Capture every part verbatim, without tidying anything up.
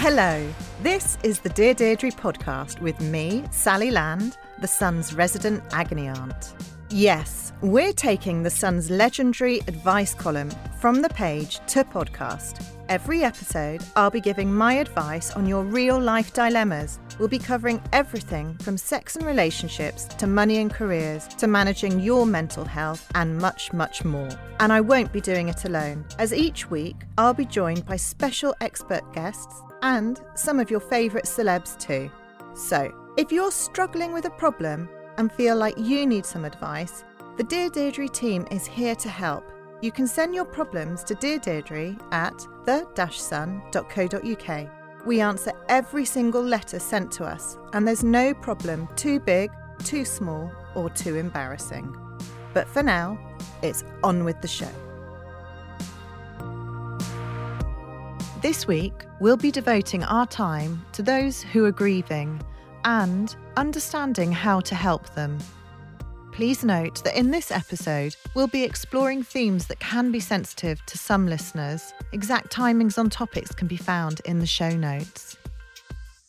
Hello, this is the Dear Deidre podcast with me, Sally Land, The Sun's resident agony aunt. Yes, we're taking The Sun's legendary advice column from the page to podcast. Every episode, I'll be giving my advice on your real-life dilemmas. We'll be covering everything from sex and relationships to money and careers to managing your mental health and much, much more. And I won't be doing it alone, as each week I'll be joined by special expert guests and some of your favourite celebs too. So, if you're struggling with a problem and feel like you need some advice, the Dear Deidre team is here to help. You can send your problems to Dear Deidre at the dash sun dot co dot U K. We answer every single letter sent to us, and there's no problem too big, too small, or too embarrassing. But for now, it's on with the show. This week, we'll be devoting our time to those who are grieving and understanding how to help them. Please note that in this episode, we'll be exploring themes that can be sensitive to some listeners. Exact timings on topics can be found in the show notes.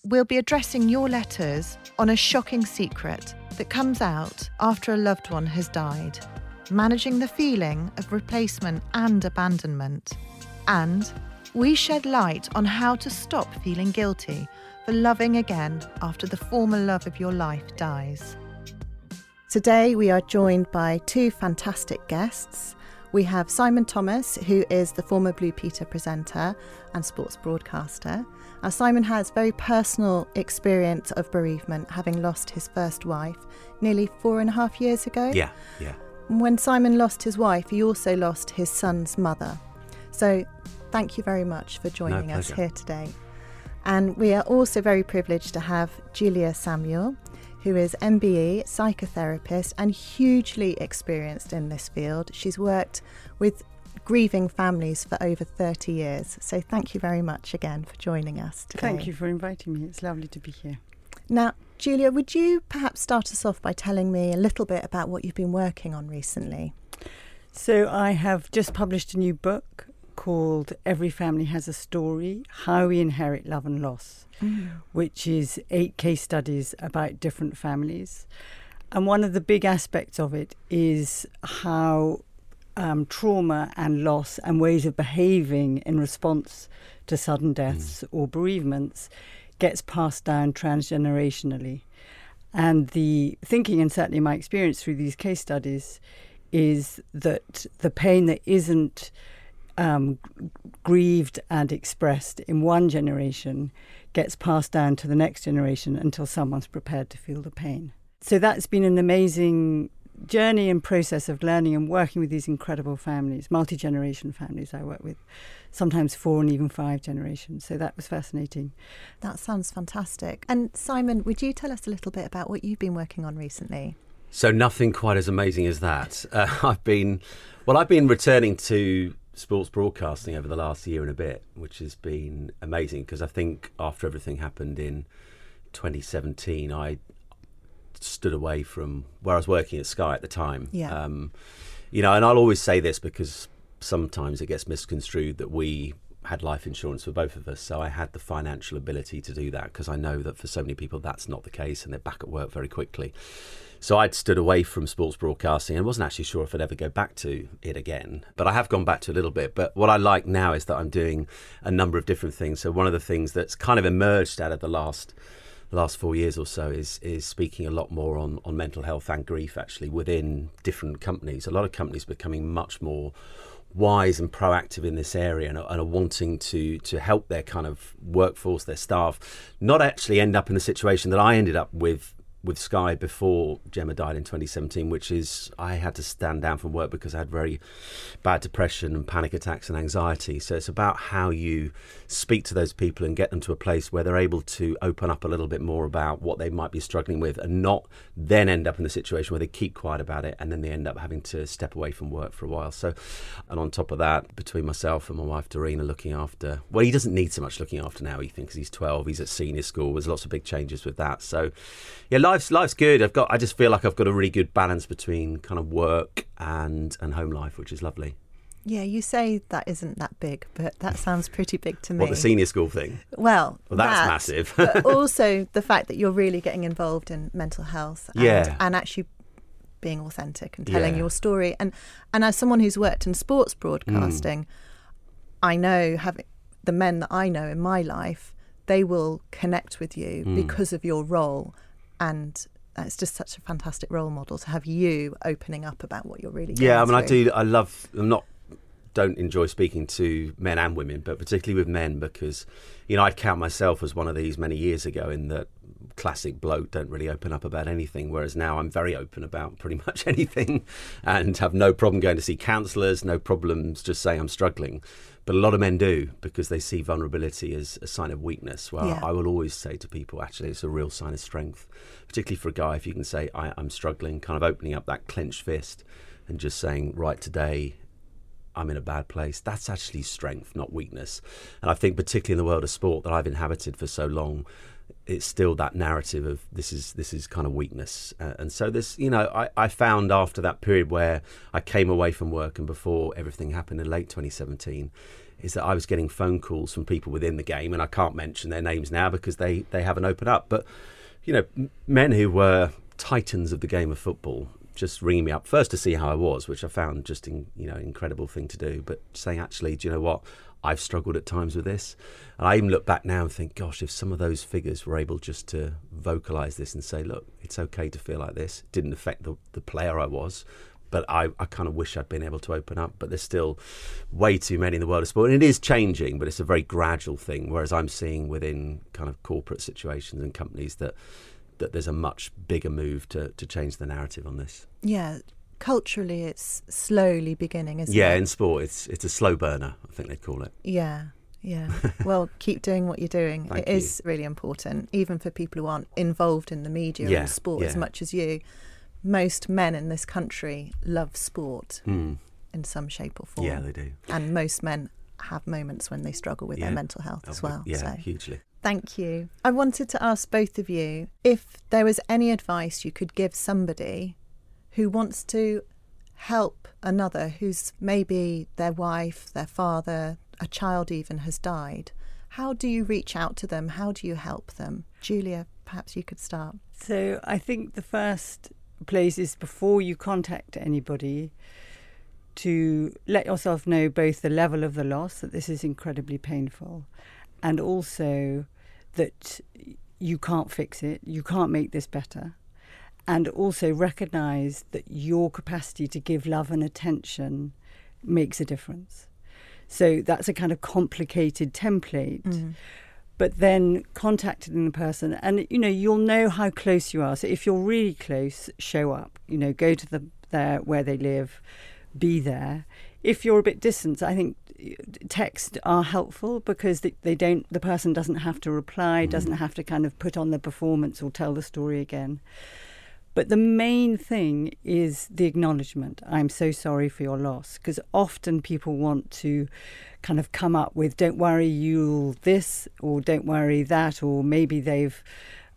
We'll be addressing your letters on a shocking secret that comes out after a loved one has died, managing the feeling of replacement and abandonment, and we shed light on how to stop feeling guilty for loving again after the former love of your life dies. Today we are joined by two fantastic guests. We have Simon Thomas, who is the former Blue Peter presenter and sports broadcaster. Now, Simon has very personal experience of bereavement, having lost his first wife nearly four and a half years ago. Yeah, yeah. When Simon lost his wife, he also lost his son's mother. So thank you very much for joining no, us here today. And we are also very privileged to have Julia Samuel, who is M B E, psychotherapist, and hugely experienced in this field. She's worked with grieving families for over thirty years. So thank you very much again for joining us today. Thank you for inviting me. It's lovely to be here. Now, Julia, would you perhaps start us off by telling me a little bit about what you've been working on recently? So I have just published a new book called Every Family Has a Story, How We Inherit Love and Loss, mm. which is eight case studies about different families. And one of the big aspects of it is how um, trauma and loss and ways of behaving in response to sudden deaths mm. or bereavements gets passed down transgenerationally. And the thinking, and certainly my experience through these case studies, is that the pain that isn't Um, grieved and expressed in one generation gets passed down to the next generation until someone's prepared to feel the pain. So that's been an amazing journey and process of learning and working with these incredible families, multi-generation families I work with, sometimes four and even five generations. So that was fascinating. That sounds fantastic. And Simon, would you tell us a little bit about what you've been working on recently? So nothing quite as amazing as that. Uh, I've been, well, I've been returning to sports broadcasting over the last year and a bit, which has been amazing because I think after everything happened in twenty seventeen, I stood away from where I was working at Sky at the time. Yeah. Um, you know, and I'll always say this because sometimes it gets misconstrued that we had life insurance for both of us, so I had the financial ability to do that, because I know that for so many people that's not the case and they're back at work very quickly. So I'd stood away from sports broadcasting and wasn't actually sure if I'd ever go back to it again. But I have gone back to a little bit. But what I like now is that I'm doing a number of different things. So one of the things that's kind of emerged out of the last last four years or so is is speaking a lot more on, on mental health and grief, actually, within different companies. A lot of companies becoming much more wise and proactive in this area and are, and are wanting to to help their kind of workforce, their staff, not actually end up in the situation that I ended up with with Sky before Gemma died in twenty seventeen, which is I had to stand down from work because I had very bad depression and panic attacks and anxiety. So it's about how you speak to those people and get them to a place where they're able to open up a little bit more about what they might be struggling with, and not then end up in a situation where they keep quiet about it and then they end up having to step away from work for a while. So, and on top of that, between myself and my wife Dorina looking after, well, he doesn't need so much looking after now, Ethan, because he's twelve, he's at senior school, there's lots of big changes with that. So yeah, Life's, life's good. I've got. I just feel like I've got a really good balance between kind of work and, and home life, which is lovely. Yeah, you say that isn't that big, but that sounds pretty big to me. What, the senior school thing? Well, well that's that, massive. But also the fact that you're really getting involved in mental health and, yeah. and actually being authentic and telling yeah. your story. And, and as someone who's worked in sports broadcasting, mm. I know having the men that I know in my life, they will connect with you mm. because of your role. And it's just such a fantastic role model to have you opening up about what you're really doing. Yeah, I mean, through. I do, I love, I'm not, don't enjoy speaking to men and women, but particularly with men, because, you know, I'd count myself as one of these many years ago in that classic bloke, don't really open up about anything, whereas now I'm very open about pretty much anything and have no problem going to see counsellors, no problems just saying I'm struggling. But a lot of men do, because they see vulnerability as a sign of weakness. Well, yeah. I will always say to people, actually, it's a real sign of strength, particularly for a guy, if you can say, I, I'm struggling, kind of opening up that clenched fist and just saying, right, today I'm in a bad place. That's actually strength, not weakness. And I think particularly in the world of sport that I've inhabited for so long, it's still that narrative of this is this is kind of weakness. Uh, and so this, you know, I, I found after that period where I came away from work and before everything happened in late twenty seventeen, is that I was getting phone calls from people within the game, and I can't mention their names now because they, they haven't opened up. But, you know, m- men who were titans of the game of football just ringing me up first to see how I was, which I found just, in, you know, incredible thing to do, but saying, actually, do you know what? I've struggled at times with this. And I even look back now and think, gosh, if some of those figures were able just to vocalise this and say, look, it's okay to feel like this. It didn't affect the, the player I was, but I, I kind of wish I'd been able to open up. But there's still way too many in the world of sport. And it is changing, but it's a very gradual thing, whereas I'm seeing within kind of corporate situations and companies that that there's a much bigger move to, to change the narrative on this. Yeah. Culturally, it's slowly beginning, isn't yeah, it? Yeah, in sport, it's it's a slow burner, I think they call it. Yeah, yeah. Well, keep doing what you're doing. Thank it you. Is really important, even for people who aren't involved in the media yeah, and sport yeah. as much as you. Most men in this country love sport mm. in some shape or form. Yeah, they do. And most men have moments when they struggle with yeah. their mental health as well. Yeah, so. Hugely. Thank you. I wanted to ask both of you if there was any advice you could give somebody who wants to help another who's maybe their wife, their father, a child even has died. How do you reach out to them? How do you help them? Julia, perhaps you could start. So I think the first place is, before you contact anybody, to let yourself know both the level of the loss, that this is incredibly painful, and also that you can't fix it, you can't make this better. And also recognise that your capacity to give love and attention makes a difference. So that's a kind of complicated template. Mm-hmm. But then contacting the person, and, you know, you'll know how close you are. So if you're really close, show up, you know, go to the there where they live, be there. If you're a bit distant, I think texts are helpful, because they, they don't, the person doesn't have to reply, mm-hmm. doesn't have to kind of put on the performance or tell the story again. But the main thing is the acknowledgement. I'm so sorry for your loss, because often people want to kind of come up with, don't worry, you'll this, or don't worry that, or maybe they've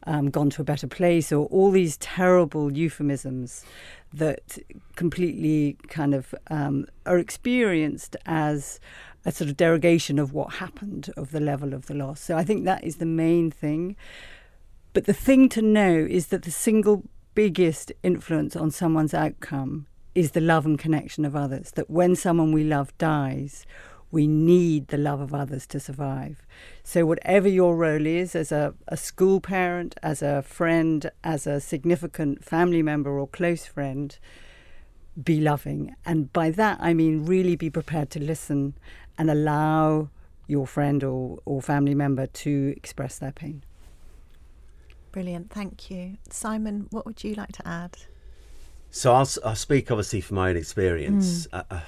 um, gone to a better place, or all these terrible euphemisms that completely kind of um, are experienced as a sort of derogation of what happened, of the level of the loss. So I think that is the main thing. But the thing to know is that the single biggest influence on someone's outcome is the love and connection of others, that when someone we love dies, we need the love of others to survive. So whatever your role is as a, a school parent, as a friend, as a significant family member or close friend, be loving. And by that, I mean really be prepared to listen and allow your friend or, or family member to express their pain. Brilliant. Thank you. Simon, what would you like to add? So I'll, I'll speak, obviously, from my own experience. Mm. Uh,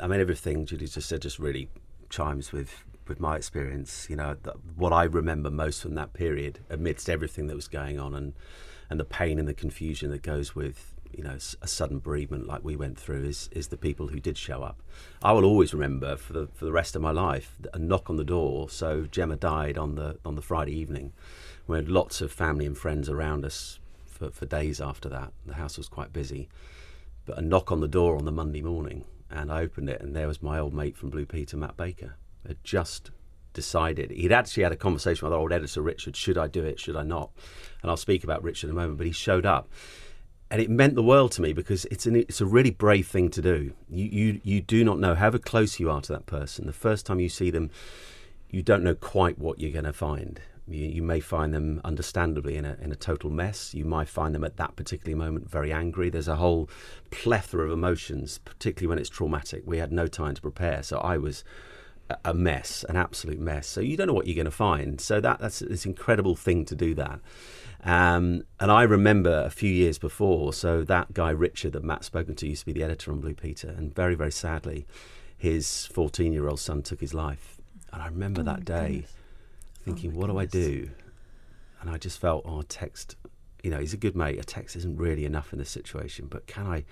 I mean, everything Julie just said just really chimes with, with my experience. You know, th- what I remember most from that period, amidst everything that was going on and, and the pain and the confusion that goes with, you know, a sudden bereavement like we went through, is is the people who did show up. I will always remember for the, for the rest of my life a knock on the door. So Gemma died on the on the Friday evening. We had lots of family and friends around us for, for days after that. The house was quite busy. But a knock on the door on the Monday morning, and I opened it, and there was my old mate from Blue Peter, Matt Baker, had just decided. He'd actually had a conversation with our old editor, Richard. Should I do it? Should I not? And I'll speak about Richard in a moment, but he showed up. And it meant the world to me, because it's an, it's a really brave thing to do. You, you, you do not know, however close you are to that person, the first time you see them, you don't know quite what you're going to find. You, you may find them, understandably, in a in a total mess. You might find them at that particular moment very angry. There's a whole plethora of emotions, particularly when it's traumatic. We had no time to prepare, so I was a mess, an absolute mess. So you don't know what you're going to find. So that that's this incredible thing to do that. Um, and I remember a few years before, so that guy Richard that Matt's spoken to used to be the editor on Blue Peter, and very, very sadly, his fourteen-year-old son took his life. And I remember oh that day... Goodness. Thinking, oh what do I do? And I just felt, oh, text, you know, he's a good mate. A text isn't really enough in this situation, but can I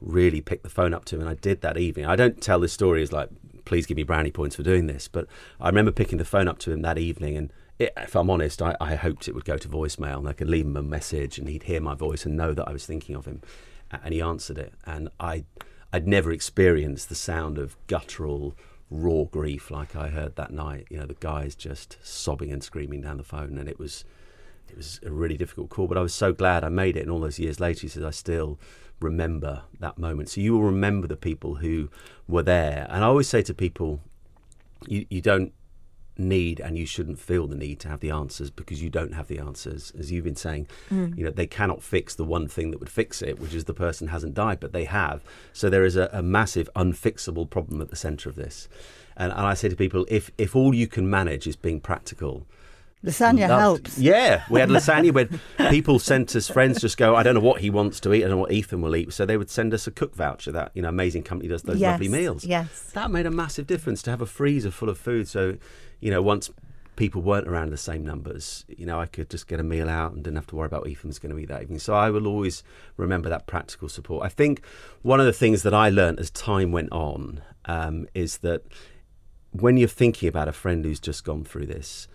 really pick the phone up to him? And I did that evening. I don't tell this story as like, please give me brownie points for doing this, but I remember picking the phone up to him that evening, and it, if I'm honest, I, I hoped it would go to voicemail and I could leave him a message and he'd hear my voice and know that I was thinking of him. And he answered it. And I, I'd never experienced the sound of guttural, raw grief like I heard that night. You know, the guys just sobbing and screaming down the phone, and it was it was a really difficult call, but I was so glad I made it. And all those years later, he says, I still remember that moment. So you will remember the people who were there. And I always say to people, you, you don't need, and you shouldn't feel the need to have the answers, because you don't have the answers. As you've been saying, mm. you know, they cannot fix the one thing that would fix it, which is the person hasn't died, but they have. So there is a, a massive unfixable problem at the centre of this. And, and I say to people, if if all you can manage is being practical, lasagna loved, helps. Yeah, we had lasagna. We had people sent us, friends just go, I don't know what he wants to eat, I don't know what Ethan will eat. So they would send us a cook voucher that, you know, amazing company does those yes, lovely meals. Yes. That made a massive difference to have a freezer full of food. So, you know, once people weren't around the same numbers, you know, I could just get a meal out and didn't have to worry about what Ethan's going to eat that evening. So I will always remember that practical support. I think one of the things that I learned as time went on um, is that when you're thinking about a friend who's just gone through this,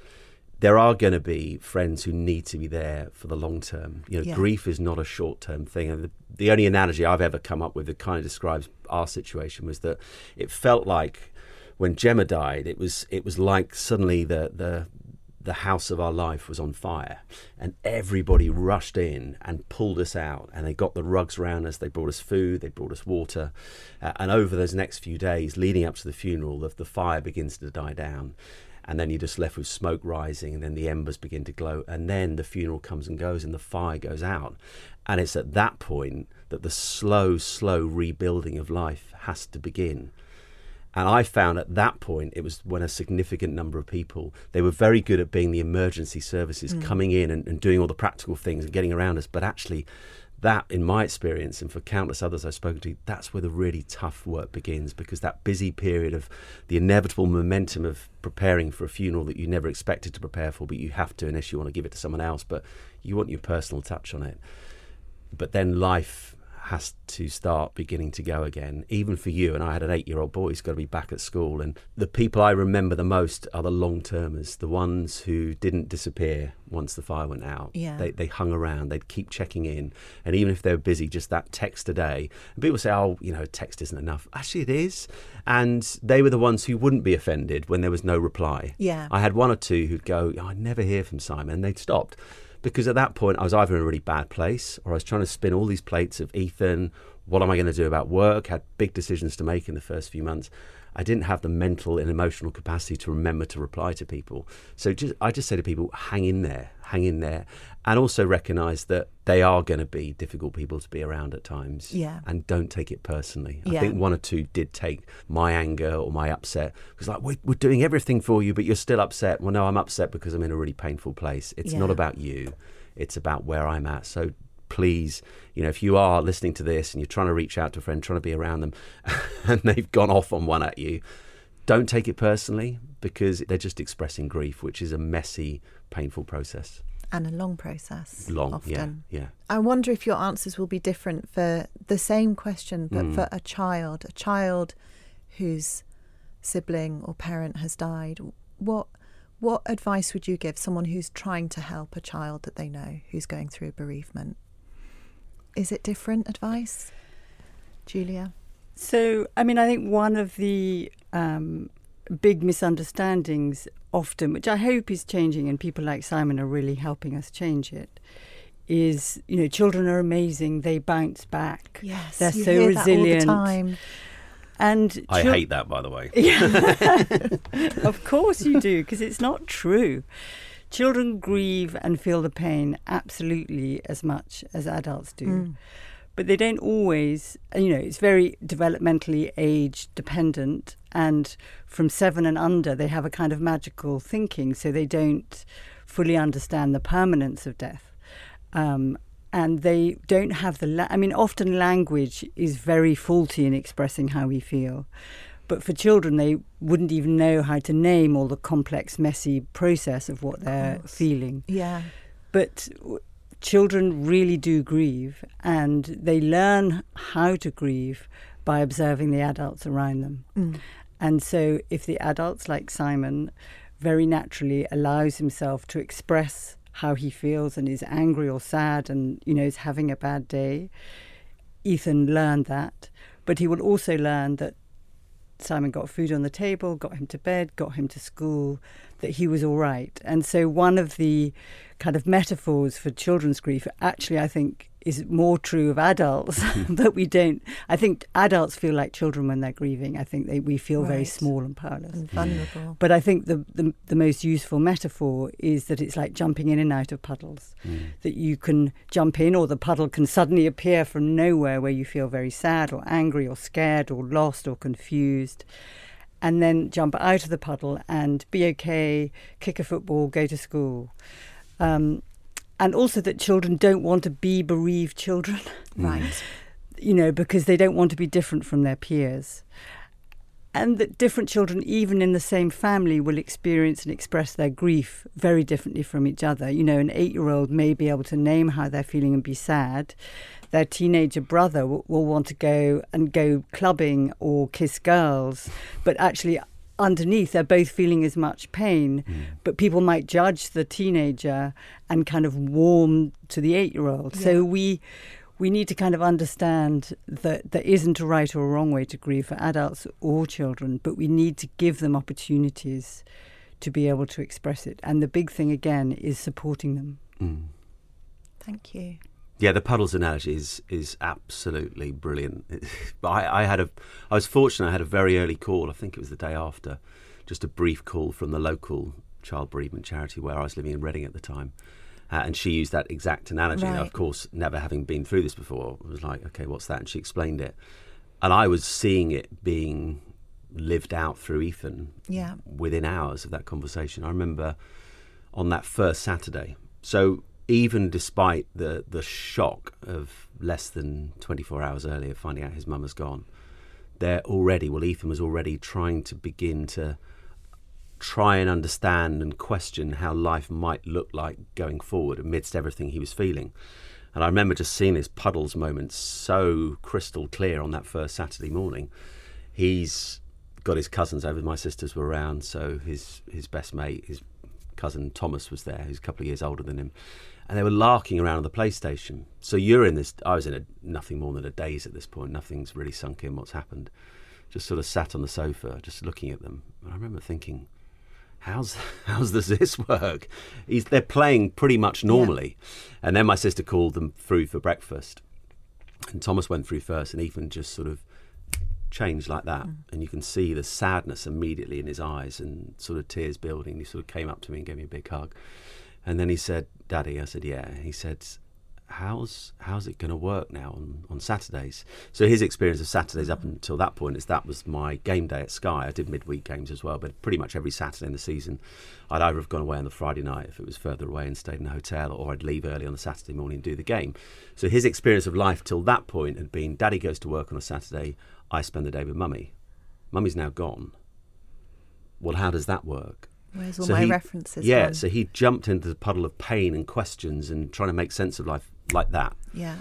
there are going to be friends who need to be there for the long term. You know, yeah. Grief is not a short-term thing. And the, the only analogy I've ever come up with that kind of describes our situation was that it felt like when Gemma died, it was it was like suddenly the the the house of our life was on fire, and everybody rushed in and pulled us out, and they got the rugs round us, they brought us food, they brought us water, uh, and over those next few days leading up to the funeral, the, the fire begins to die down. And then you're just left with smoke rising, and then the embers begin to glow, and then the funeral comes and goes and the fire goes out. And it's at that point that the slow, slow rebuilding of life has to begin. And I found at that point, it was when a significant number of people, they were very good at being the emergency services, mm. coming in and, and doing all the practical things and getting around us. But actually, that, in my experience, and for countless others I've spoken to, that's where the really tough work begins, because that busy period of the inevitable momentum of preparing for a funeral that you never expected to prepare for, but you have to unless you want to give it to someone else, but you want your personal touch on it. But then life has to start beginning to go again, even for you. And I had an eight-year-old boy who's got to be back at school. And the people I remember the most are the long-termers, the ones who didn't disappear once the fire went out. Yeah. They, they hung around. They'd keep checking in. And even if they were busy, just that text a day. And people say, oh, you know, text isn't enough. Actually, it is. And they were the ones who wouldn't be offended when there was no reply. Yeah. I had one or two who'd go, oh, I never hear from Simon. And they'd stopped. Because at that point, I was either in a really bad place or I was trying to spin all these plates of Ethan. What am I going to do about work? Had big decisions to make in the first few months. I didn't have the mental and emotional capacity to remember to reply to people. So just, I just say to people, hang in there, hang in there. And also recognise that they are going to be difficult people to be around at times. Yeah. And don't take it personally. Yeah. I think one or two did take my anger or my upset. Because like, we're, we're doing everything for you, but you're still upset. Well, no, I'm upset because I'm in a really painful place. It's yeah. not about you. It's about where I'm at. So please, you know, if you are listening to this and you're trying to reach out to a friend, trying to be around them, and they've gone off on one at you, don't take it personally, because they're just expressing grief, which is a messy, painful process. And a long process. Long, often. yeah, yeah. I wonder if your answers will be different for the same question, but mm. for a child, a child whose sibling or parent has died. What what advice would you give someone who's trying to help a child that they know who's going through bereavement? Is it different advice, Julia? So, I mean, I think one of the um, big misunderstandings often, which I hope is changing and people like Simon are really helping us change it, is, you know, children are amazing. They bounce back. Yes, they're so resilient. You hear that all the time. And I chil- hate that, by the way. Yeah. Of course you do, because it's not true. Children grieve and feel the pain absolutely as much as adults do. Mm. But they don't always, you know, it's very developmentally age dependent. And from seven and under, they have a kind of magical thinking. So they don't fully understand the permanence of death. Um, and they don't have the, la- I mean, often language is very faulty in expressing how we feel. But for children, they wouldn't even know how to name all the complex, messy process of what they're feeling. Yeah. But w- children really do grieve, and they learn how to grieve by observing the adults around them. Mm. And so if the adults, like Simon, very naturally allows himself to express how he feels and is angry or sad and, you know, is having a bad day, Ethan learned that. But he will also learn that Simon got food on the table, got him to bed, got him to school, that he was all right. And so one of the kind of metaphors for children's grief actually, I think, is more true of adults that we don't. I think adults feel like children when they're grieving. I think they, we feel right. very small and powerless. And vulnerable. But I think the, the, the most useful metaphor is that it's like jumping in and out of puddles, mm. that you can jump in or the puddle can suddenly appear from nowhere where you feel very sad or angry or scared or lost or confused, and then jump out of the puddle and be okay, kick a football, go to school. Um, and also that children don't want to be bereaved children. Right. You know, because they don't want to be different from their peers. And that different children, even in the same family, will experience and express their grief very differently from each other. You know, an eight-year-old may be able to name how they're feeling and be sad. Their teenager brother w- will want to go and go clubbing or kiss girls, but actually underneath, they're both feeling as much pain, mm. but people might judge the teenager and kind of warm to the eight-year-old. Yeah. So we we need to kind of understand that there isn't a right or a wrong way to grieve for adults or children, but we need to give them opportunities to be able to express it. And the big thing, again, is supporting them. Mm. Thank you. Yeah, the puddles analogy is is absolutely brilliant. I, I had a, I was fortunate. I had a very early call. I think it was the day after, just a brief call from the local child bereavement charity where I was living in Reading at the time, uh, and she used that exact analogy. Right. Now, of course, never having been through this before, I was like, okay, what's that? And she explained it, and I was seeing it being lived out through Ethan. Yeah. Within hours of that conversation, I remember on that first Saturday. So. Even despite the, the shock of less than twenty-four hours earlier finding out his mum has gone, they're already, well, Ethan was already trying to begin to try and understand and question how life might look like going forward amidst everything he was feeling. And I remember just seeing his puddles moment so crystal clear on that first Saturday morning. He's got his cousins over. My sisters were around, so his his best mate, his cousin Thomas, was there, who's a couple of years older than him. And they were larking around on the PlayStation. So you're in this, I was in a, nothing more than a daze at this point. Nothing's really sunk in what's happened. Just sort of sat on the sofa, just looking at them. And I remember thinking, how's, how's does this work? He's, they're playing pretty much normally. Yeah. And then my sister called them through for breakfast. And Thomas went through first, and Ethan just sort of changed like that. Mm. And you can see the sadness immediately in his eyes and sort of tears building. He sort of came up to me and gave me a big hug. And then he said, Daddy. I said, yeah. He said, how's how's it going to work now on, on Saturdays? So his experience of Saturdays up until that point is that was my game day at Sky. I did midweek games as well, but pretty much every Saturday in the season, I'd either have gone away on the Friday night if it was further away and stayed in a hotel, or I'd leave early on the Saturday morning and do the game. So his experience of life till that point had been, Daddy goes to work on a Saturday, I spend the day with Mummy. Mummy's now gone. Well, how does that work? Where's all so my he, references? Yeah, gone? So he jumped into the puddle of pain and questions and trying to make sense of life like that. Yeah.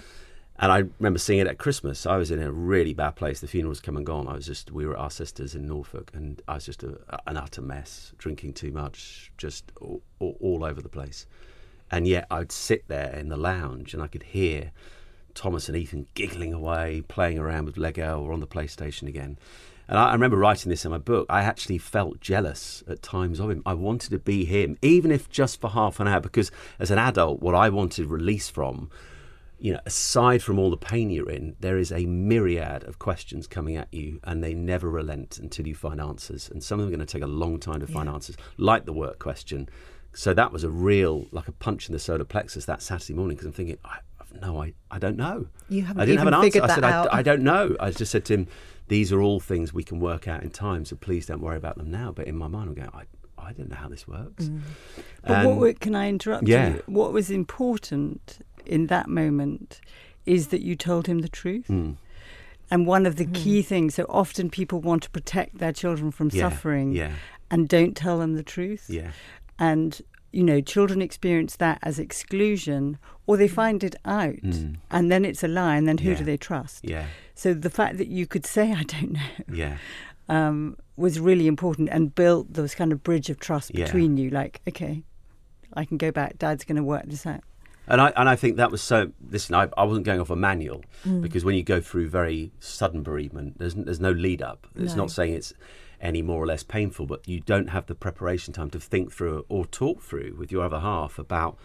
And I remember seeing it at Christmas. I was in a really bad place. The funeral's come and gone. I was just, we were at our sister's in Norfolk, and I was just a, an utter mess, drinking too much, just all, all, all over the place. And yet I'd sit there in the lounge and I could hear Thomas and Ethan giggling away, playing around with Lego or on the PlayStation again. And I remember writing this in my book. I actually felt jealous at times of him. I wanted to be him, even if just for half an hour, because as an adult, what I wanted release from, you know, aside from all the pain you're in, there is a myriad of questions coming at you, and they never relent until you find answers. And some of them are going to take a long time to find yeah. answers, like the work question. So that was a real, like a punch in the solar plexus that Saturday morning, because I'm thinking, I, I've no, I, I don't know. You haven't I didn't even have an answer. I said, I, I don't know. I just said to him, these are all things we can work out in time, so please don't worry about them now. But in my mind, I'm going, I, I don't know how this works. Mm. But um, what can I interrupt yeah. you? What was important in that moment is that you told him the truth. Mm. And one of the mm. key things, so often people want to protect their children from yeah. suffering yeah. and don't tell them the truth. Yeah. And, you know, children experience that as exclusion, or they find it out mm. and then it's a lie, and then who yeah. do they trust? Yeah. So the fact that you could say, I don't know, yeah. um, was really important, and built this kind of bridge of trust between yeah. you. Like, OK, I can go back. Dad's going to work this out. And I and I think that was so... Listen, I, I wasn't going off a manual mm. because when you go through very sudden bereavement, there's, there's no lead up. It's no. not saying it's any more or less painful, but you don't have the preparation time to think through or talk through with your other half about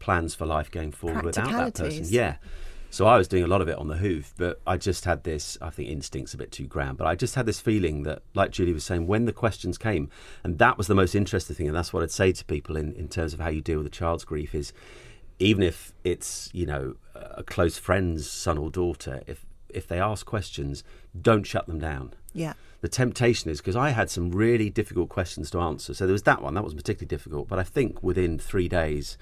plans for life going forward without that person. Yeah. So I was doing a lot of it on the hoof, but I just had this, I think instinct's a bit too grand, but I just had this feeling that, like Julie was saying, when the questions came, and that was the most interesting thing, and that's what I'd say to people in, in terms of how you deal with a child's grief is, even if it's, you know, a close friend's son or daughter, if, if they ask questions, don't shut them down. Yeah. The temptation is, because I had some really difficult questions to answer. So there was that one, that was particularly difficult, but I think within three days,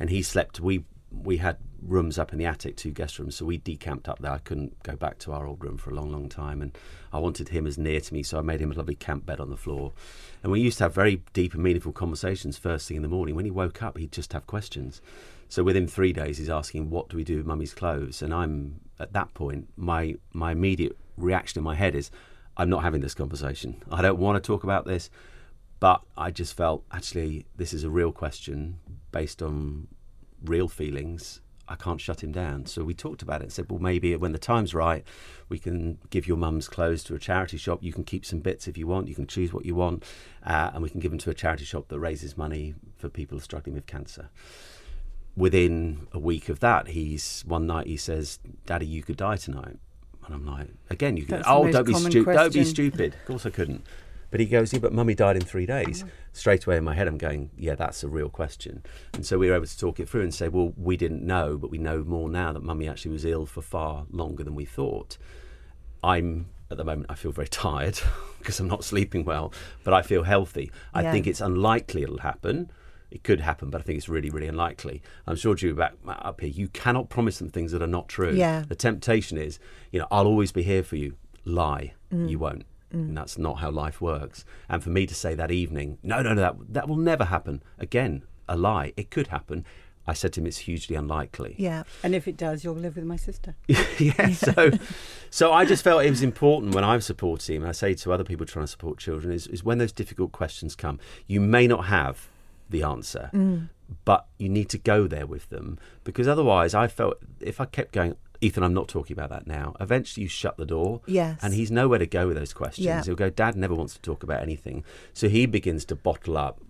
and he slept, we we had rooms up in the attic, two guest rooms, so we decamped up there. I couldn't go back to our old room for a long, long time, and I wanted him as near to me, so I made him a lovely camp bed on the floor. And we used to have very deep and meaningful conversations first thing in the morning. When he woke up, he'd just have questions. So within three days, he's asking, what do we do with Mummy's clothes? And I'm, at that point, my my immediate reaction in my head is, I'm not having this conversation. I don't want to talk about this, but I just felt, actually, this is a real question based on real feelings. I can't shut him down. So we talked about it and said, well, maybe when the time's right, we can give your mum's clothes to a charity shop. You can keep some bits if you want. You can choose what you want. Uh, and we can give them to a charity shop that raises money for people struggling with cancer. Within a week of that, he's one night he says, Daddy, you could die tonight. And I'm like, again, you could, oh, don't be stupid. Don't be stupid. Of course I couldn't. But he goes, yeah, but Mummy died in three days. Oh. Straight away in my head, I'm going, yeah, that's a real question. And so we were able to talk it through and say, well, we didn't know, but we know more now that Mummy actually was ill for far longer than we thought. I'm, at the moment, I feel very tired because I'm not sleeping well, but I feel healthy. I yeah. think it's unlikely it'll happen. It could happen, but I think it's really, really unlikely. I'm sure, Julie, back up here, you cannot promise them things that are not true. Yeah. The temptation is, you know, I'll always be here for you. Lie. Mm. You won't. Mm. And that's not how life works. And for me to say that evening, no, no, no, that, that will never happen. Again, a lie. It could happen. I said to him, it's hugely unlikely. Yeah, and if it does, you'll live with my sister. yeah, so so I just felt it was important when I'm supporting him, and I say to other people trying to support children, is, is when those difficult questions come, you may not have the answer, mm. but you need to go there with them, because otherwise I felt if I kept going, Ethan, I'm not talking about that now, eventually you shut the door. Yes. And he's nowhere to go with those questions. Yeah. He'll go, Dad never wants to talk about anything. So he begins to bottle up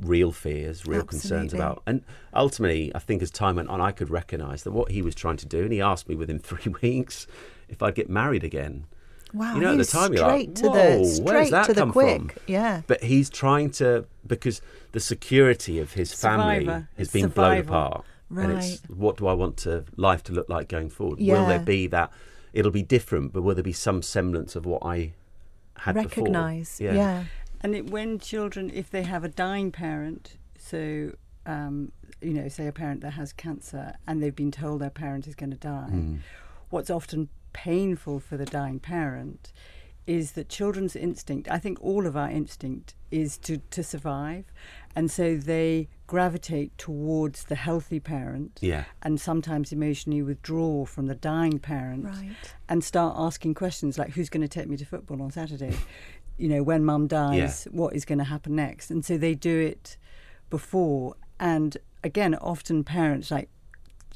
real fears, real Absolutely. concerns about, and ultimately I think as time went on I could recognise that what he was trying to do, and he asked me within three weeks if I'd get married again. Wow, you know, at the time you're like, whoa, where's that come from? Yeah. But he's trying to, because the security of his family has been blown apart. Right. And it's, what do I want to life to look like going forward? Yeah. Will there be that, it'll be different, but will there be some semblance of what I had before? Recognise, yeah. yeah. And it, when children, if they have a dying parent, so, um, you know, say a parent that has cancer and they've been told their parent is going to die, mm. what's often painful for the dying parent is that children's instinct, I think all of our instinct, is to, to survive. And so they gravitate towards the healthy parent yeah. and sometimes emotionally withdraw from the dying parent right. and start asking questions like, who's going to take me to football on Saturday? You know, when mum dies, yeah. what is going to happen next? And so they do it before. And again, often parents like,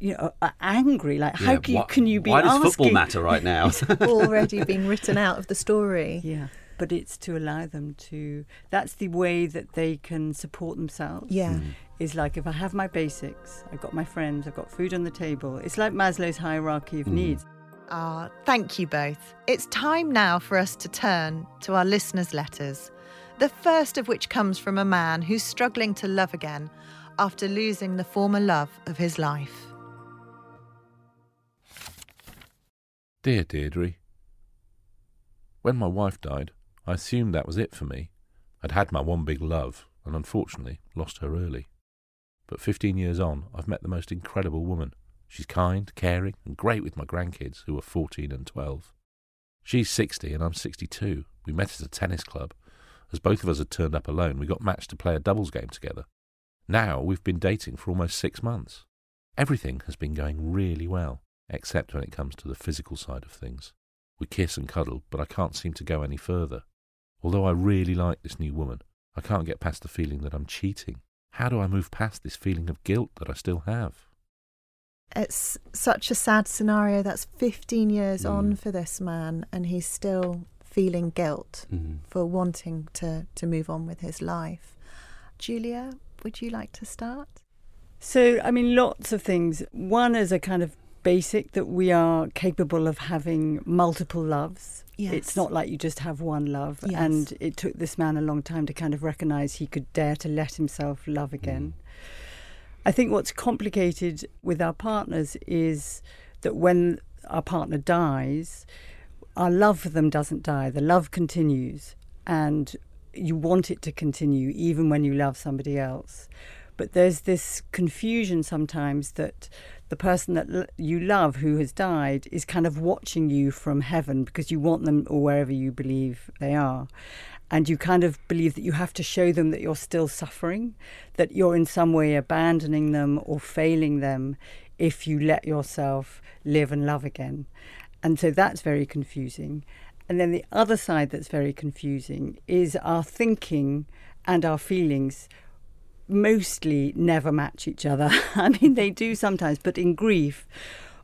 you know, are angry. Like, yeah, how can, what, you, can you be why asking? Why does football matter right now? It's already been written out of the story. Yeah. But it's to allow them to, that's the way that they can support themselves. Yeah. Mm. Is like, if I have my basics, I've got my friends, I've got food on the table. It's like Maslow's hierarchy of mm. needs. Ah, thank you both. It's time now for us to turn to our listeners' letters, the first of which comes from a man who's struggling to love again after losing the former love of his life. Dear Deidre, when my wife died, I assumed that was it for me. I'd had my one big love and unfortunately lost her early. But fifteen years on, I've met the most incredible woman. She's kind, caring and great with my grandkids, who are fourteen and twelve. She's sixty and I'm sixty-two. We met at a tennis club. As both of us had turned up alone, we got matched to play a doubles game together. Now we've been dating for almost six months. Everything has been going really well, except when it comes to the physical side of things. We kiss and cuddle, but I can't seem to go any further. Although I really like this new woman, I can't get past the feeling that I'm cheating. How do I move past this feeling of guilt that I still have? It's such a sad scenario. That's fifteen years mm. on for this man, and he's still feeling guilt mm. for wanting to, to move on with his life. Julia, would you like to start? So, I mean, lots of things. One is a kind of basic that we are capable of having multiple loves. Yes. It's not like you just have one love. Yes. And it took this man a long time to kind of recognise he could dare to let himself love again. Mm. I think what's complicated with our partners is that when our partner dies, our love for them doesn't die. The love continues, and you want it to continue even when you love somebody else. But there's this confusion sometimes that the person that you love who has died is kind of watching you from heaven, because you want them, or wherever you believe they are. And you kind of believe that you have to show them that you're still suffering, that you're in some way abandoning them or failing them if you let yourself live and love again. And so that's very confusing. And then the other side that's very confusing is our thinking and our feelings mostly never match each other. I mean, they do sometimes, but in grief,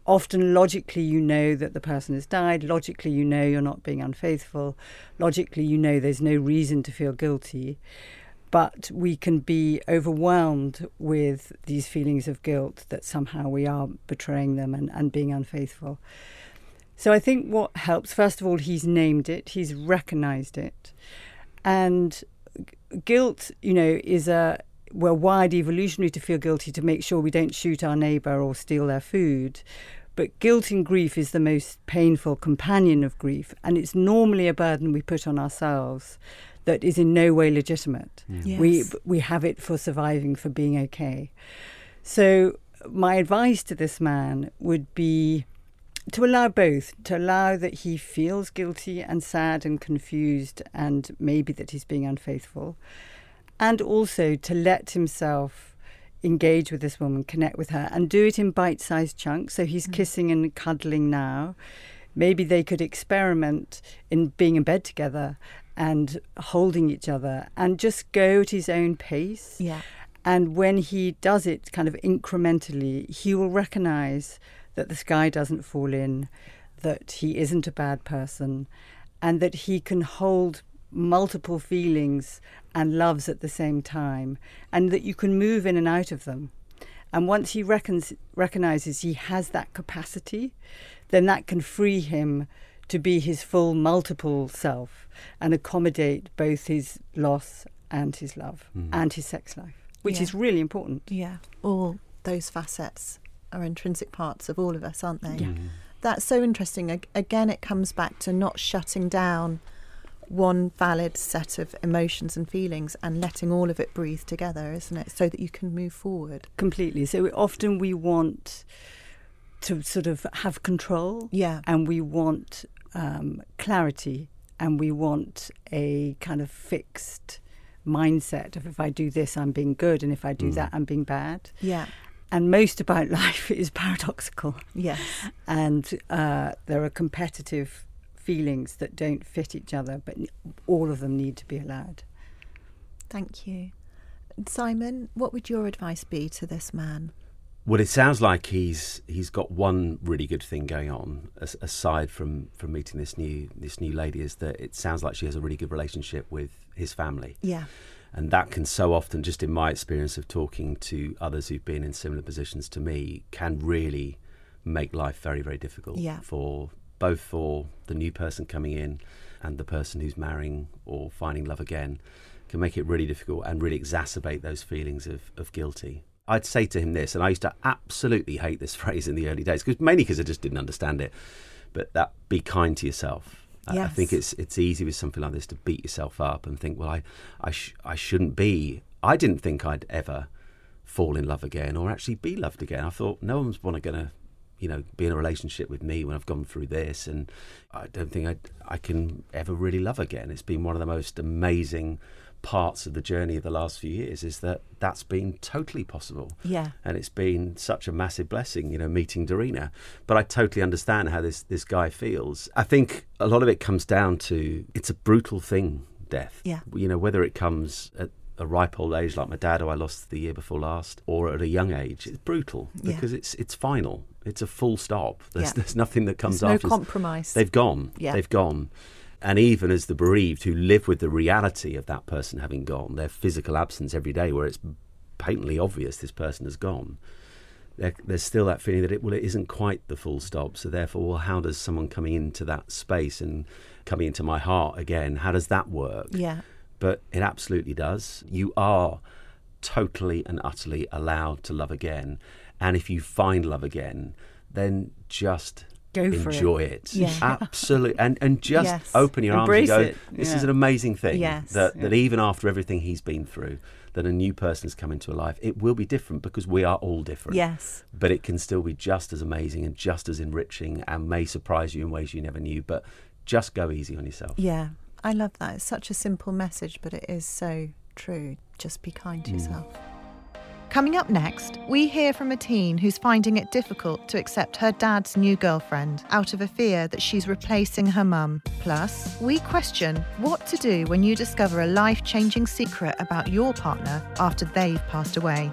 often logically you know that the person has died, logically you know you're not being unfaithful, logically you know there's no reason to feel guilty, but we can be overwhelmed with these feelings of guilt that somehow we are betraying them and, and being unfaithful. So I think what helps, first of all, he's named it, he's recognised it. And guilt, you know, is a... we're wired evolutionary to feel guilty to make sure we don't shoot our neighbour or steal their food. But guilt and grief is the most painful companion of grief. And it's normally a burden we put on ourselves that is in no way legitimate. Yeah. Yes. We we have it for surviving, for being okay. So my advice to this man would be to allow both, to allow that he feels guilty and sad and confused and maybe that he's being unfaithful. And also to let himself engage with this woman, connect with her, and do it in bite-sized chunks. So he's mm. kissing and cuddling now. Maybe they could experiment in being in bed together and holding each other and just go at his own pace. Yeah. And when he does it kind of incrementally, he will recognise that the sky doesn't fall in, that he isn't a bad person, and that he can hold multiple feelings and loves at the same time, and that you can move in and out of them. And once he reckons, recognises he has that capacity, then that can free him to be his full multiple self and accommodate both his loss and his love mm. and his sex life, which yeah. is really important. Yeah, all those facets are intrinsic parts of all of us, aren't they? Yeah. Mm. That's so interesting. Again, it comes back to not shutting down one valid set of emotions and feelings and letting all of it breathe together, isn't it, so that you can move forward completely. So often we want to sort of have control, yeah, and we want um, clarity, and we want a kind of fixed mindset of if I do this I'm being good, and if I do mm. that I'm being bad. Yeah. And most about life is paradoxical. Yes. And uh, there are competitive feelings that don't fit each other, but all of them need to be allowed. Thank you. Simon, what would your advice be to this man? Well, it sounds like he's he's got one really good thing going on, as, aside from, from meeting this new this new lady, is that it sounds like she has a really good relationship with his family. Yeah. And that can so often, just in my experience of talking to others who've been in similar positions to me, can really make life very, very difficult yeah. for both for the new person coming in and the person who's marrying or finding love again, can make it really difficult and really exacerbate those feelings of, of guilty. I'd say to him this, and I used to absolutely hate this phrase in the early days, cause, mainly because I just didn't understand it, but that be kind to yourself. Yes. I, I think it's it's easy with something like this to beat yourself up and think, well, I, I, sh- I shouldn't be. I didn't think I'd ever fall in love again or actually be loved again. I thought no one's going to... you know, be in a relationship with me when I've gone through this, and I don't think I, I can ever really love again. It's been one of the most amazing parts of the journey of the last few years, is that that's been totally possible. Yeah. And it's been such a massive blessing, you know, meeting Dorina. But I totally understand how this, this guy feels. I think a lot of it comes down to, it's a brutal thing, death. Yeah. You know, whether it comes at a ripe old age like my dad, who I lost the year before last, or at a young age, it's brutal because yeah. it's it's final. It's a full stop. There's, yeah. there's nothing that comes after. There's no compromise. They've gone. Yeah. They've gone. And even as the bereaved who live with the reality of that person having gone, their physical absence every day where it's patently obvious this person has gone, there, there's still that feeling that it, well, it isn't quite the full stop. So therefore, well, how does someone coming into that space and coming into my heart again, how does that work? Yeah. But it absolutely does. You are totally and utterly allowed to love again. And if you find love again, then just go for enjoy it. it. Yeah. Absolutely. And and just yes. open your Embrace arms and go, this yeah. is an amazing thing. Yes. That, yeah. that even after everything he's been through, that a new person has come into a life, it will be different because we are all different. Yes. But it can still be just as amazing and just as enriching and may surprise you in ways you never knew. But just go easy on yourself. Yeah. I love that. It's such a simple message, but it is so true. Just be kind to mm. yourself. Coming up next, we hear from a teen who's finding it difficult to accept her dad's new girlfriend out of a fear that she's replacing her mum. Plus, we question what to do when you discover a life-changing secret about your partner after they've passed away.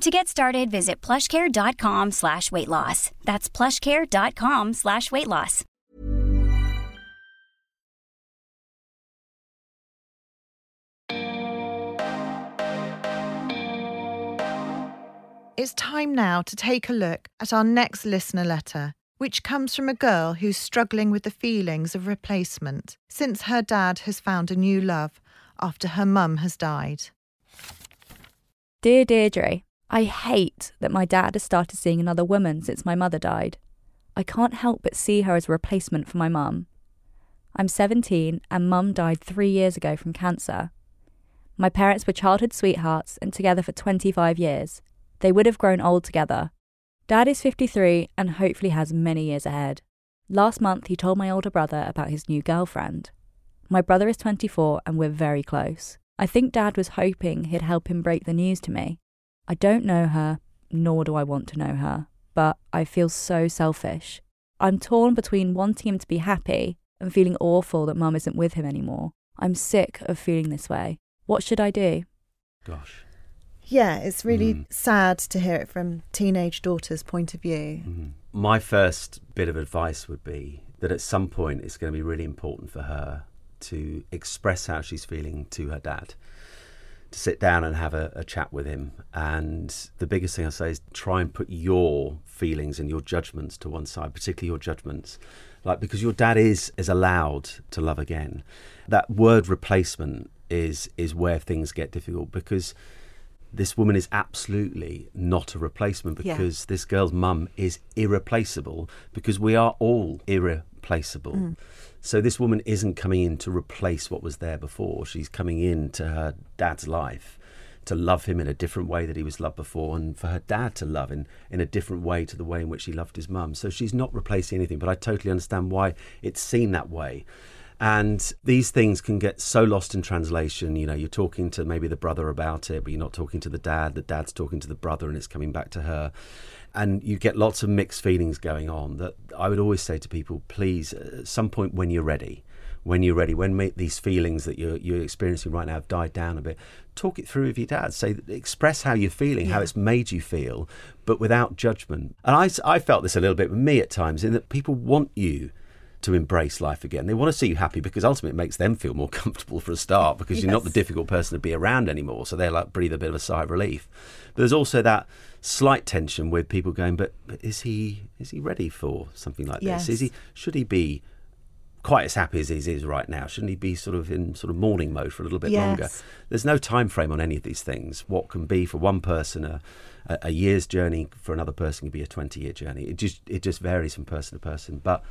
To get started, visit plushcare.com slash weight loss. That's plushcare.com slash weight loss. It's time now to take a look at our next listener letter, which comes from a girl who's struggling with the feelings of replacement since her dad has found a new love after her mum has died. Dear Deirdre, I hate that my dad has started seeing another woman since my mother died. I can't help but see her as a replacement for my mum. I'm seventeen and mum died three years ago from cancer. My parents were childhood sweethearts and together for twenty-five years. They would have grown old together. Dad is fifty-three and hopefully has many years ahead. Last month he told my older brother about his new girlfriend. My brother is twenty-four and we're very close. I think Dad was hoping he'd help him break the news to me. I don't know her, nor do I want to know her, but I feel so selfish. I'm torn between wanting him to be happy and feeling awful that Mum isn't with him anymore. I'm sick of feeling this way. What should I do? Gosh. Yeah, it's really mm. sad to hear it from teenage daughter's point of view. Mm-hmm. My first bit of advice would be that at some point it's going to be really important for her to express how she's feeling to her dad, to sit down and have a, a chat with him. And the biggest thing I say is try and put your feelings and your judgments to one side, particularly your judgments, like, because your dad is is allowed to love again. That word replacement is is where things get difficult, because this woman is absolutely not a replacement, because yeah. this girl's mum is irreplaceable, because we are all irreplaceable. Mm. So this woman isn't coming in to replace what was there before. She's coming in to her dad's life to love him in a different way that he was loved before, and for her dad to love in, in a different way to the way in which he loved his mum. So she's not replacing anything, but I totally understand why it's seen that way. And these things can get so lost in translation. You know, you're talking to maybe the brother about it, but you're not talking to the dad. The dad's talking to the brother and it's coming back to her. And you get lots of mixed feelings going on. That I would always say to people, please, at some point when you're ready, when you're ready, when make these feelings that you're, you're experiencing right now have died down a bit, talk it through with your dad. Say, express how you're feeling, yeah. how it's made you feel, but without judgment. And I, I felt this a little bit with me at times, in that people want you to embrace life again. They want to see you happy, because ultimately it makes them feel more comfortable for a start, because yes. you're not the difficult person to be around anymore. So they're like, breathe a bit of a sigh of relief. But there's also that slight tension with people going, but, but is he is he ready for something like yes. this? Is he should he be quite as happy as he is right now? Shouldn't he be sort of in sort of mourning mode for a little bit yes. longer? There's no time frame on any of these things. What can be for one person a a, a year's journey, for another person can be a twenty year journey. It just it just varies from person to person. But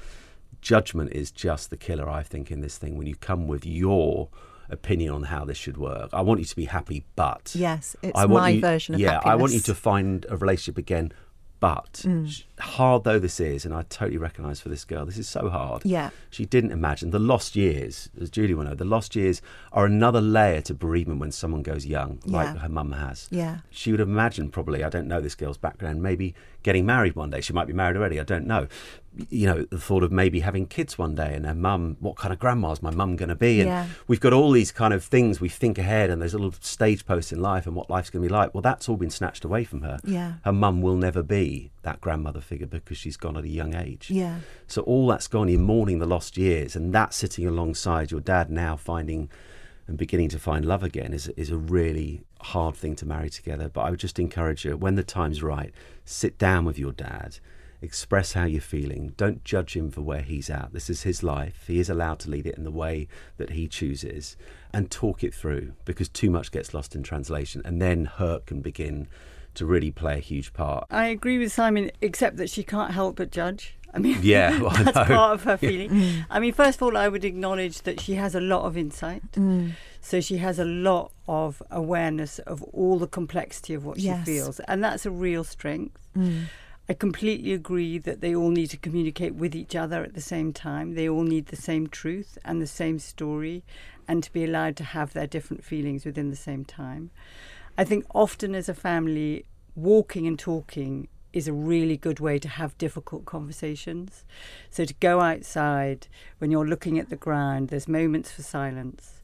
judgment is just the killer, I think, in this thing. When you come with your opinion on how this should work, I want you to be happy, but yes, it's I want my you, version of yeah, happiness. Yeah, I want you to find a relationship again, but mm. hard though this is, and I totally recognise for this girl, this is so hard. Yeah, she didn't imagine the lost years, as Julie will know. The lost years are another layer to bereavement when someone goes young, like yeah. her mum has. Yeah, she would have imagined probably. I don't know this girl's background. Maybe getting married one day. She might be married already. I don't know. You know, the thought of maybe having kids one day, and her mum, what kind of grandma's my mum going to be? And yeah. we've got all these kind of things we think ahead, and there's little stage posts in life and what life's going to be like. Well, that's all been snatched away from her. Yeah. Her mum will never be that grandmother figure because she's gone at a young age. Yeah. So all that's gone. You're mourning the lost years, and that sitting alongside your dad now finding and beginning to find love again is is a really hard thing to marry together. But I would just encourage you, when the time's right, sit down with your dad. Express how you're feeling. Don't judge him for where he's at. This is his life. He is allowed to lead it in the way that he chooses, and talk it through, because too much gets lost in translation, and then hurt can begin to really play a huge part. I agree with Simon, except that she can't help but judge. I mean, yeah, well, that's I know. part of her feeling. Yeah. I mean, first of all, I would acknowledge that she has a lot of insight. Mm. So she has a lot of awareness of all the complexity of what yes. she feels. And that's a real strength. Mm. I completely agree that they all need to communicate with each other at the same time. They all need the same truth and the same story, and to be allowed to have their different feelings within the same time. I think often as a family, walking and talking is a really good way to have difficult conversations. So to go outside when you're looking at the ground, there's moments for silence.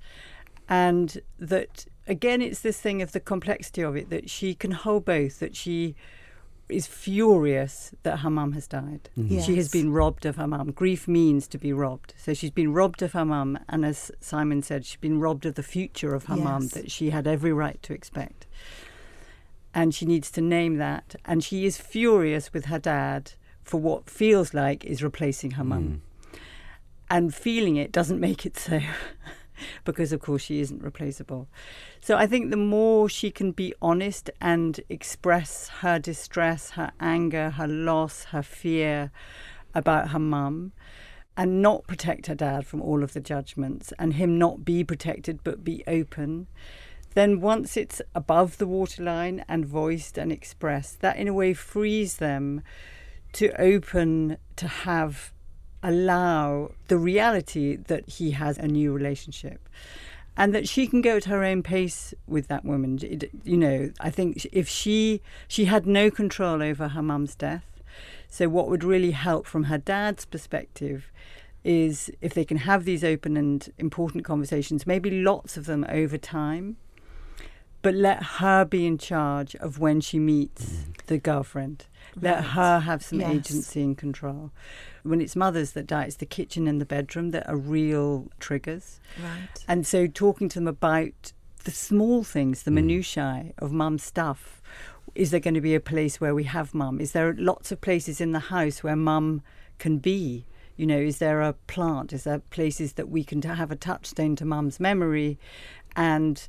And that, again, it's this thing of the complexity of it, that she can hold both, that she is furious that her mum has died. Mm-hmm. Yes. She has been robbed of her mum. Grief means to be robbed. So she's been robbed of her mum. And as Simon said, she's been robbed of the future of her yes. mum that she had every right to expect. And she needs to name that. And she is furious with her dad for what feels like is replacing her mum. Mm. And feeling it doesn't make it so, because, of course, she isn't replaceable. So I think the more she can be honest and express her distress, her anger, her loss, her fear about her mum, and not protect her dad from all of the judgments, and him not be protected but be open, then once it's above the waterline and voiced and expressed, that in a way frees them to open, to have... allow the reality that he has a new relationship, and that she can go at her own pace with that woman. It, you know, I think if she she had no control over her mum's death, so what would really help from her dad's perspective is if they can have these open and important conversations, maybe lots of them over time, but let her be in charge of when she meets the girlfriend. Let her have some yes. agency and control. When it's mothers that die, it's the kitchen and the bedroom that are real triggers. Right. And so talking to them about the small things, the mm. minutiae of mum's stuff. Is there going to be a place where we have mum? Is there lots of places in the house where mum can be? You know, is there a plant? Is there places that we can have a touchstone to mum's memory and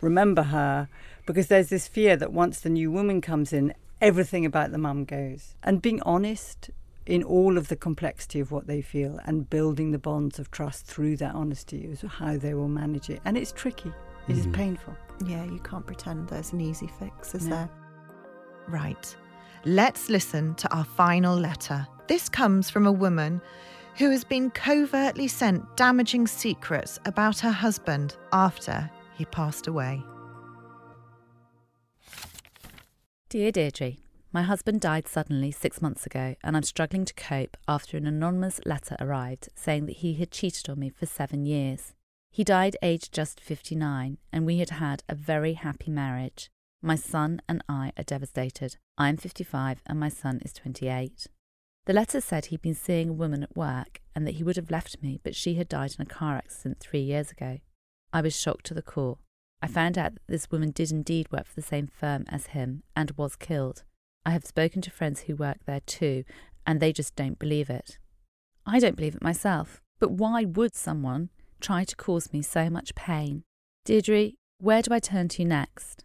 remember her? Because there's this fear that once the new woman comes in, everything about the mum goes. And being honest in all of the complexity of what they feel and building the bonds of trust through that honesty is how they will manage it. And it's tricky. It mm. is painful. Yeah, you can't pretend there's an easy fix, is no. there? Right. Let's listen to our final letter. This comes from a woman who has been covertly sent damaging secrets about her husband after he passed away. Dear Deirdre, my husband died suddenly six months ago and I'm struggling to cope after an anonymous letter arrived saying that he had cheated on me for seven years. He died aged just fifty-nine and we had had a very happy marriage. My son and I are devastated. I'm fifty-five and my son is twenty-eight. The letter said he'd been seeing a woman at work and that he would have left me, but she had died in a car accident three years ago. I was shocked to the core. I found out that this woman did indeed work for the same firm as him and was killed. I have spoken to friends who work there too, and they just don't believe it. I don't believe it myself, but why would someone try to cause me so much pain? Deirdre, where do I turn to next?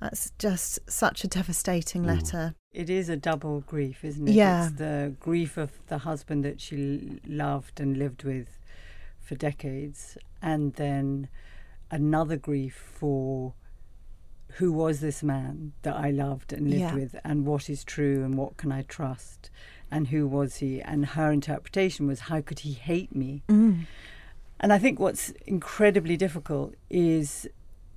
That's just such a devastating letter. It is a double grief, isn't it? Yeah. It's the grief of the husband that she loved and lived with for decades, and then another grief for who was this man that I loved and lived yeah. with, and what is true and what can I trust and who was he. And her interpretation was, how could he hate me? Mm. And I think what's incredibly difficult is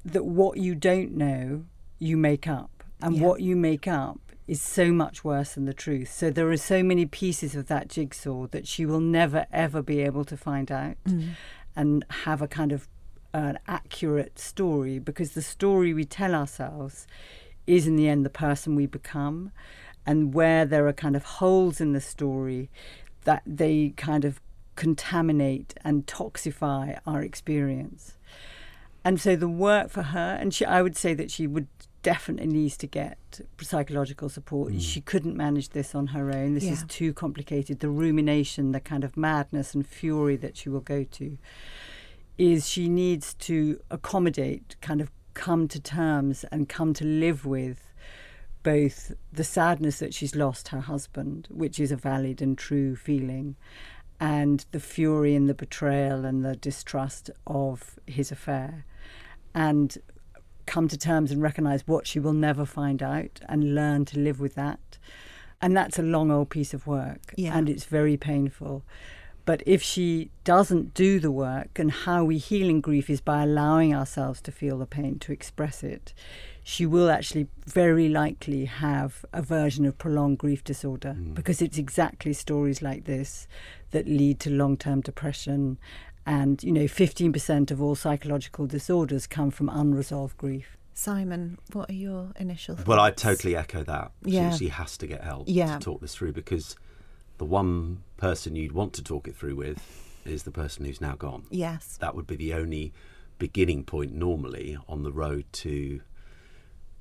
that what you don't know, you make up, and yeah. what you make up is so much worse than the truth. So there are so many pieces of that jigsaw that she will never ever be able to find out mm. and have a kind of an accurate story, because the story we tell ourselves is in the end the person we become, and where there are kind of holes in the story that they kind of contaminate and toxify our experience. And so the work for her, and she, I would say that she would definitely needs to get psychological support. Mm. She couldn't manage this on her own. This yeah. is too complicated. The rumination, the kind of madness and fury that she will go to, is she needs to accommodate, kind of come to terms and come to live with both the sadness that she's lost her husband, which is a valid and true feeling, and the fury and the betrayal and the distrust of his affair, and come to terms and recognise what she will never find out and learn to live with that. And that's a long old piece of work, yeah. and it's very painful. But if she doesn't do the work, and how we heal in grief is by allowing ourselves to feel the pain, to express it, she will actually very likely have a version of prolonged grief disorder, mm. because it's exactly stories like this that lead to long-term depression. And, you know, fifteen percent of all psychological disorders come from unresolved grief. Simon, what are your initial thoughts? Well, I totally echo that. Yeah. She, she has to get help yeah. to talk this through, because the one person you'd want to talk it through with is the person who's now gone. Yes. That would be the only beginning point normally on the road to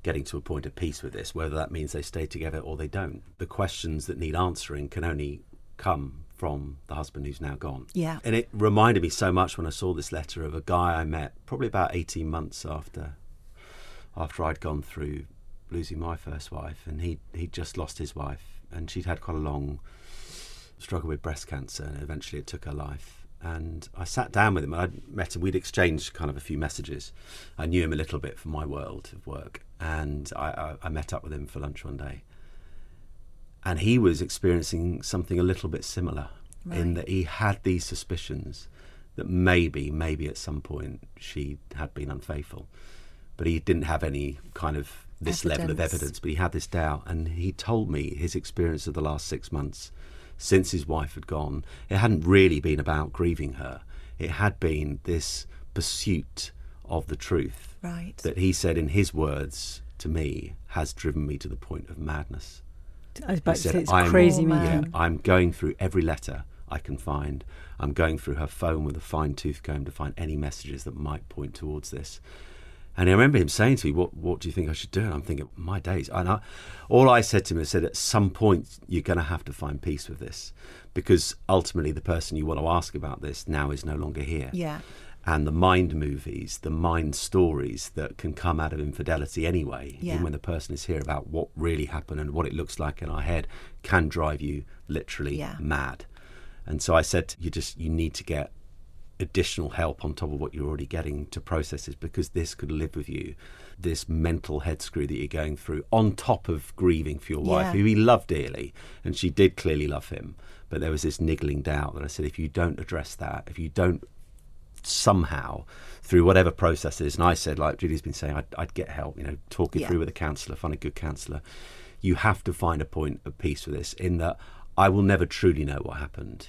getting to a point of peace with this, whether that means they stay together or they don't. The questions that need answering can only come from the husband who's now gone. Yeah. And it reminded me so much when I saw this letter of a guy I met probably about eighteen months after after I'd gone through losing my first wife, and he he'd just lost his wife, and she'd had quite a long struggle with breast cancer, and eventually it took her life. And I sat down with him, and I'd met him, we'd exchanged kind of a few messages. I knew him a little bit from my world of work, and I, I, I met up with him for lunch one day, and he was experiencing something a little bit similar, right. in that he had these suspicions that maybe, maybe at some point she had been unfaithful, but he didn't have any kind of this evidence. level of evidence, but he had this doubt. And he told me his experience of the last six months since his wife had gone, it hadn't really been about grieving her. It had been this pursuit of the truth, right. that he said, in his words to me, has driven me to the point of madness. I was about he to said, say, it's I'm, crazy, man. Yeah, I'm going through every letter I can find. I'm going through her phone with a fine tooth comb to find any messages that might point towards this. And I remember him saying to me, what what do you think I should do? And I'm thinking, my days. And I, all I said to him is, said, at some point, you're going to have to find peace with this, because ultimately the person you want to ask about this now is no longer here. Yeah. And the mind movies, the mind stories that can come out of infidelity anyway, yeah. even when the person is here, about what really happened and what it looks like in our head, can drive you literally yeah. mad. And so I said, you just, you need to get additional help on top of what you're already getting to process this, because this could live with you, this mental head screw that you're going through, on top of grieving for your wife, yeah. who he loved dearly, and she did clearly love him. But there was this niggling doubt that I said, if you don't address that, if you don't somehow through whatever processes, and I said, like Julia's been saying, I'd, I'd get help, you know, talk it yeah. through with a counsellor, find a good counsellor. You have to find a point of peace with this, in that I will never truly know what happened.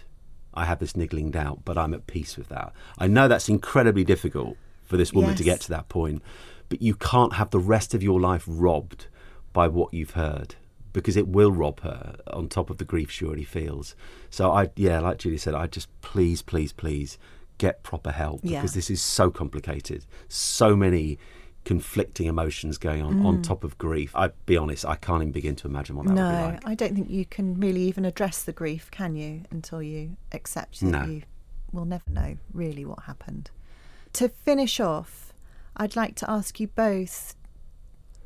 I have this niggling doubt, but I'm at peace with that. I know that's incredibly difficult for this woman yes. to get to that point, but you can't have the rest of your life robbed by what you've heard, because it will rob her on top of the grief she already feels. So I, yeah, like Julia said, I just please, please, please get proper help, because yeah. this is so complicated. So many conflicting emotions going on mm. on top of grief. I'd be honest, I can't even begin to imagine what that no, would be like. No, I don't think you can really even address the grief, can you, until you accept that no. you will never know really what happened. To finish off, I'd like to ask you both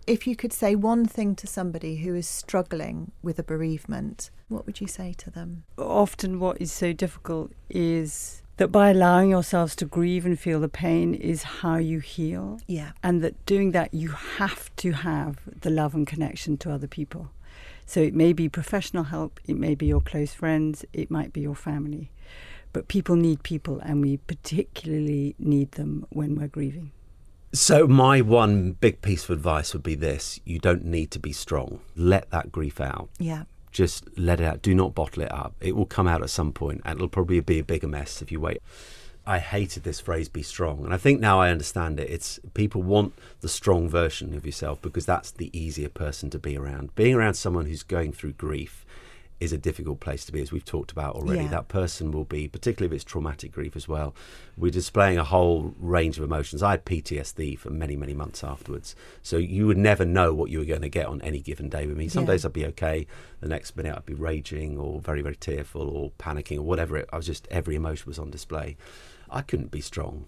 if you could say one thing to somebody who is struggling with a bereavement, what would you say to them? Often what is so difficult is that by allowing yourselves to grieve and feel the pain is how you heal. Yeah. And that doing that, you have to have the love and connection to other people. So it may be professional help, it may be your close friends, it might be your family. But people need people, and we particularly need them when we're grieving. So my one big piece of advice would be this. You don't need to be strong. Let that grief out. Yeah. Just let it out. Do not bottle it up. It will come out at some point, and it'll probably be a bigger mess if you wait. I hated this phrase, be strong. And I think now I understand it. It's people want the strong version of yourself because that's the easier person to be around. Being around someone who's going through grief is a difficult place to be, as we've talked about already. Yeah. That person will be, particularly if it's traumatic grief as well, we're displaying a whole range of emotions. I had P T S D for many, many months afterwards. So you would never know what you were going to get on any given day with me. Some yeah. days I'd be okay. The next minute I'd be raging or very, very tearful or panicking or whatever. It, I was just, every emotion was on display. I couldn't be strong.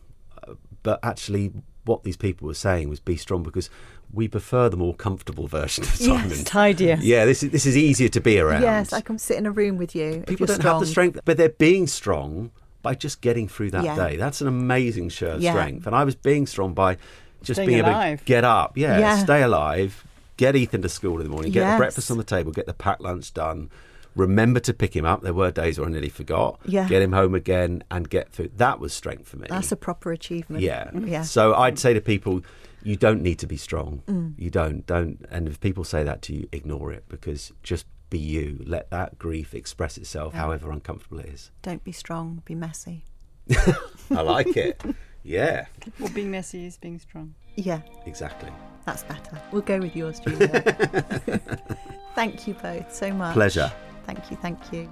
But actually, what these people were saying was be strong because we prefer the more comfortable version of Simon. Yes, tidier. Yeah, this is, this is easier to be around. Yes, I can sit in a room with you. People don't strong. have the strength, but they're being strong by just getting through that yeah. day. That's an amazing show of yeah. strength. And I was being strong by just Staying being alive. able to get up, yeah, yeah, stay alive, get Ethan to school in the morning, get yes. the breakfast on the table, get the packed lunch done, remember to pick him up. There were days where I nearly forgot. Yeah. Get him home again and get through. That was strength for me. That's a proper achievement. Yeah. yeah. So I'd say to people, you don't need to be strong. Mm. You don't. Don't. And if people say that to you, ignore it, because just be you. Let that grief express itself, yeah. however uncomfortable it is. Don't be strong. Be messy. I like it. Yeah. Well, being messy is being strong. Yeah. Exactly. That's better. We'll go with yours, Julia. Thank you both so much. Pleasure. Thank you, thank you.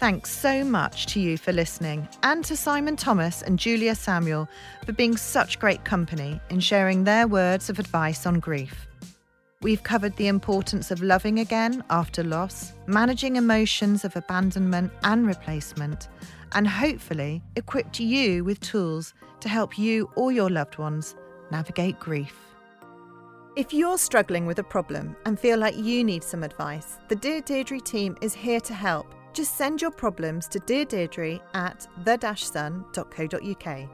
Thanks so much to you for listening, and to Simon Thomas and Julia Samuel for being such great company in sharing their words of advice on grief. We've covered the importance of loving again after loss, managing emotions of abandonment and replacement, and hopefully equipped you with tools to help you or your loved ones navigate grief. If you're struggling with a problem and feel like you need some advice, the Dear Deidre team is here to help. Just send your problems to Dear Deidre at the dash sun dot co dot u k.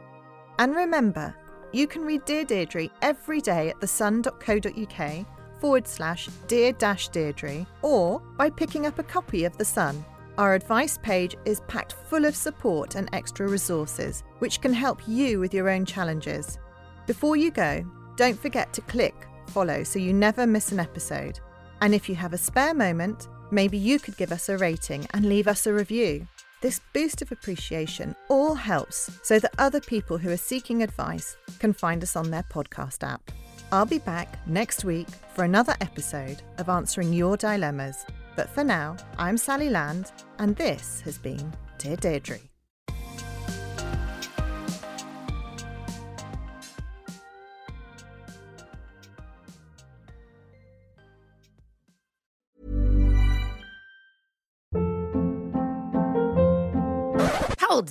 And remember, you can read Dear Deidre every day at the sun dot co dot u k forward slash Dear Dash Deidre, or by picking up a copy of The Sun. Our advice page is packed full of support and extra resources, which can help you with your own challenges. Before you go, don't forget to click follow so you never miss an episode. And if you have a spare moment, maybe you could give us a rating and leave us a review. This boost of appreciation all helps so that other people who are seeking advice can find us on their podcast app. I'll be back next week for another episode of Answering Your Dilemmas. But for now, I'm Sally Land, and this has been Dear Deirdre. Hold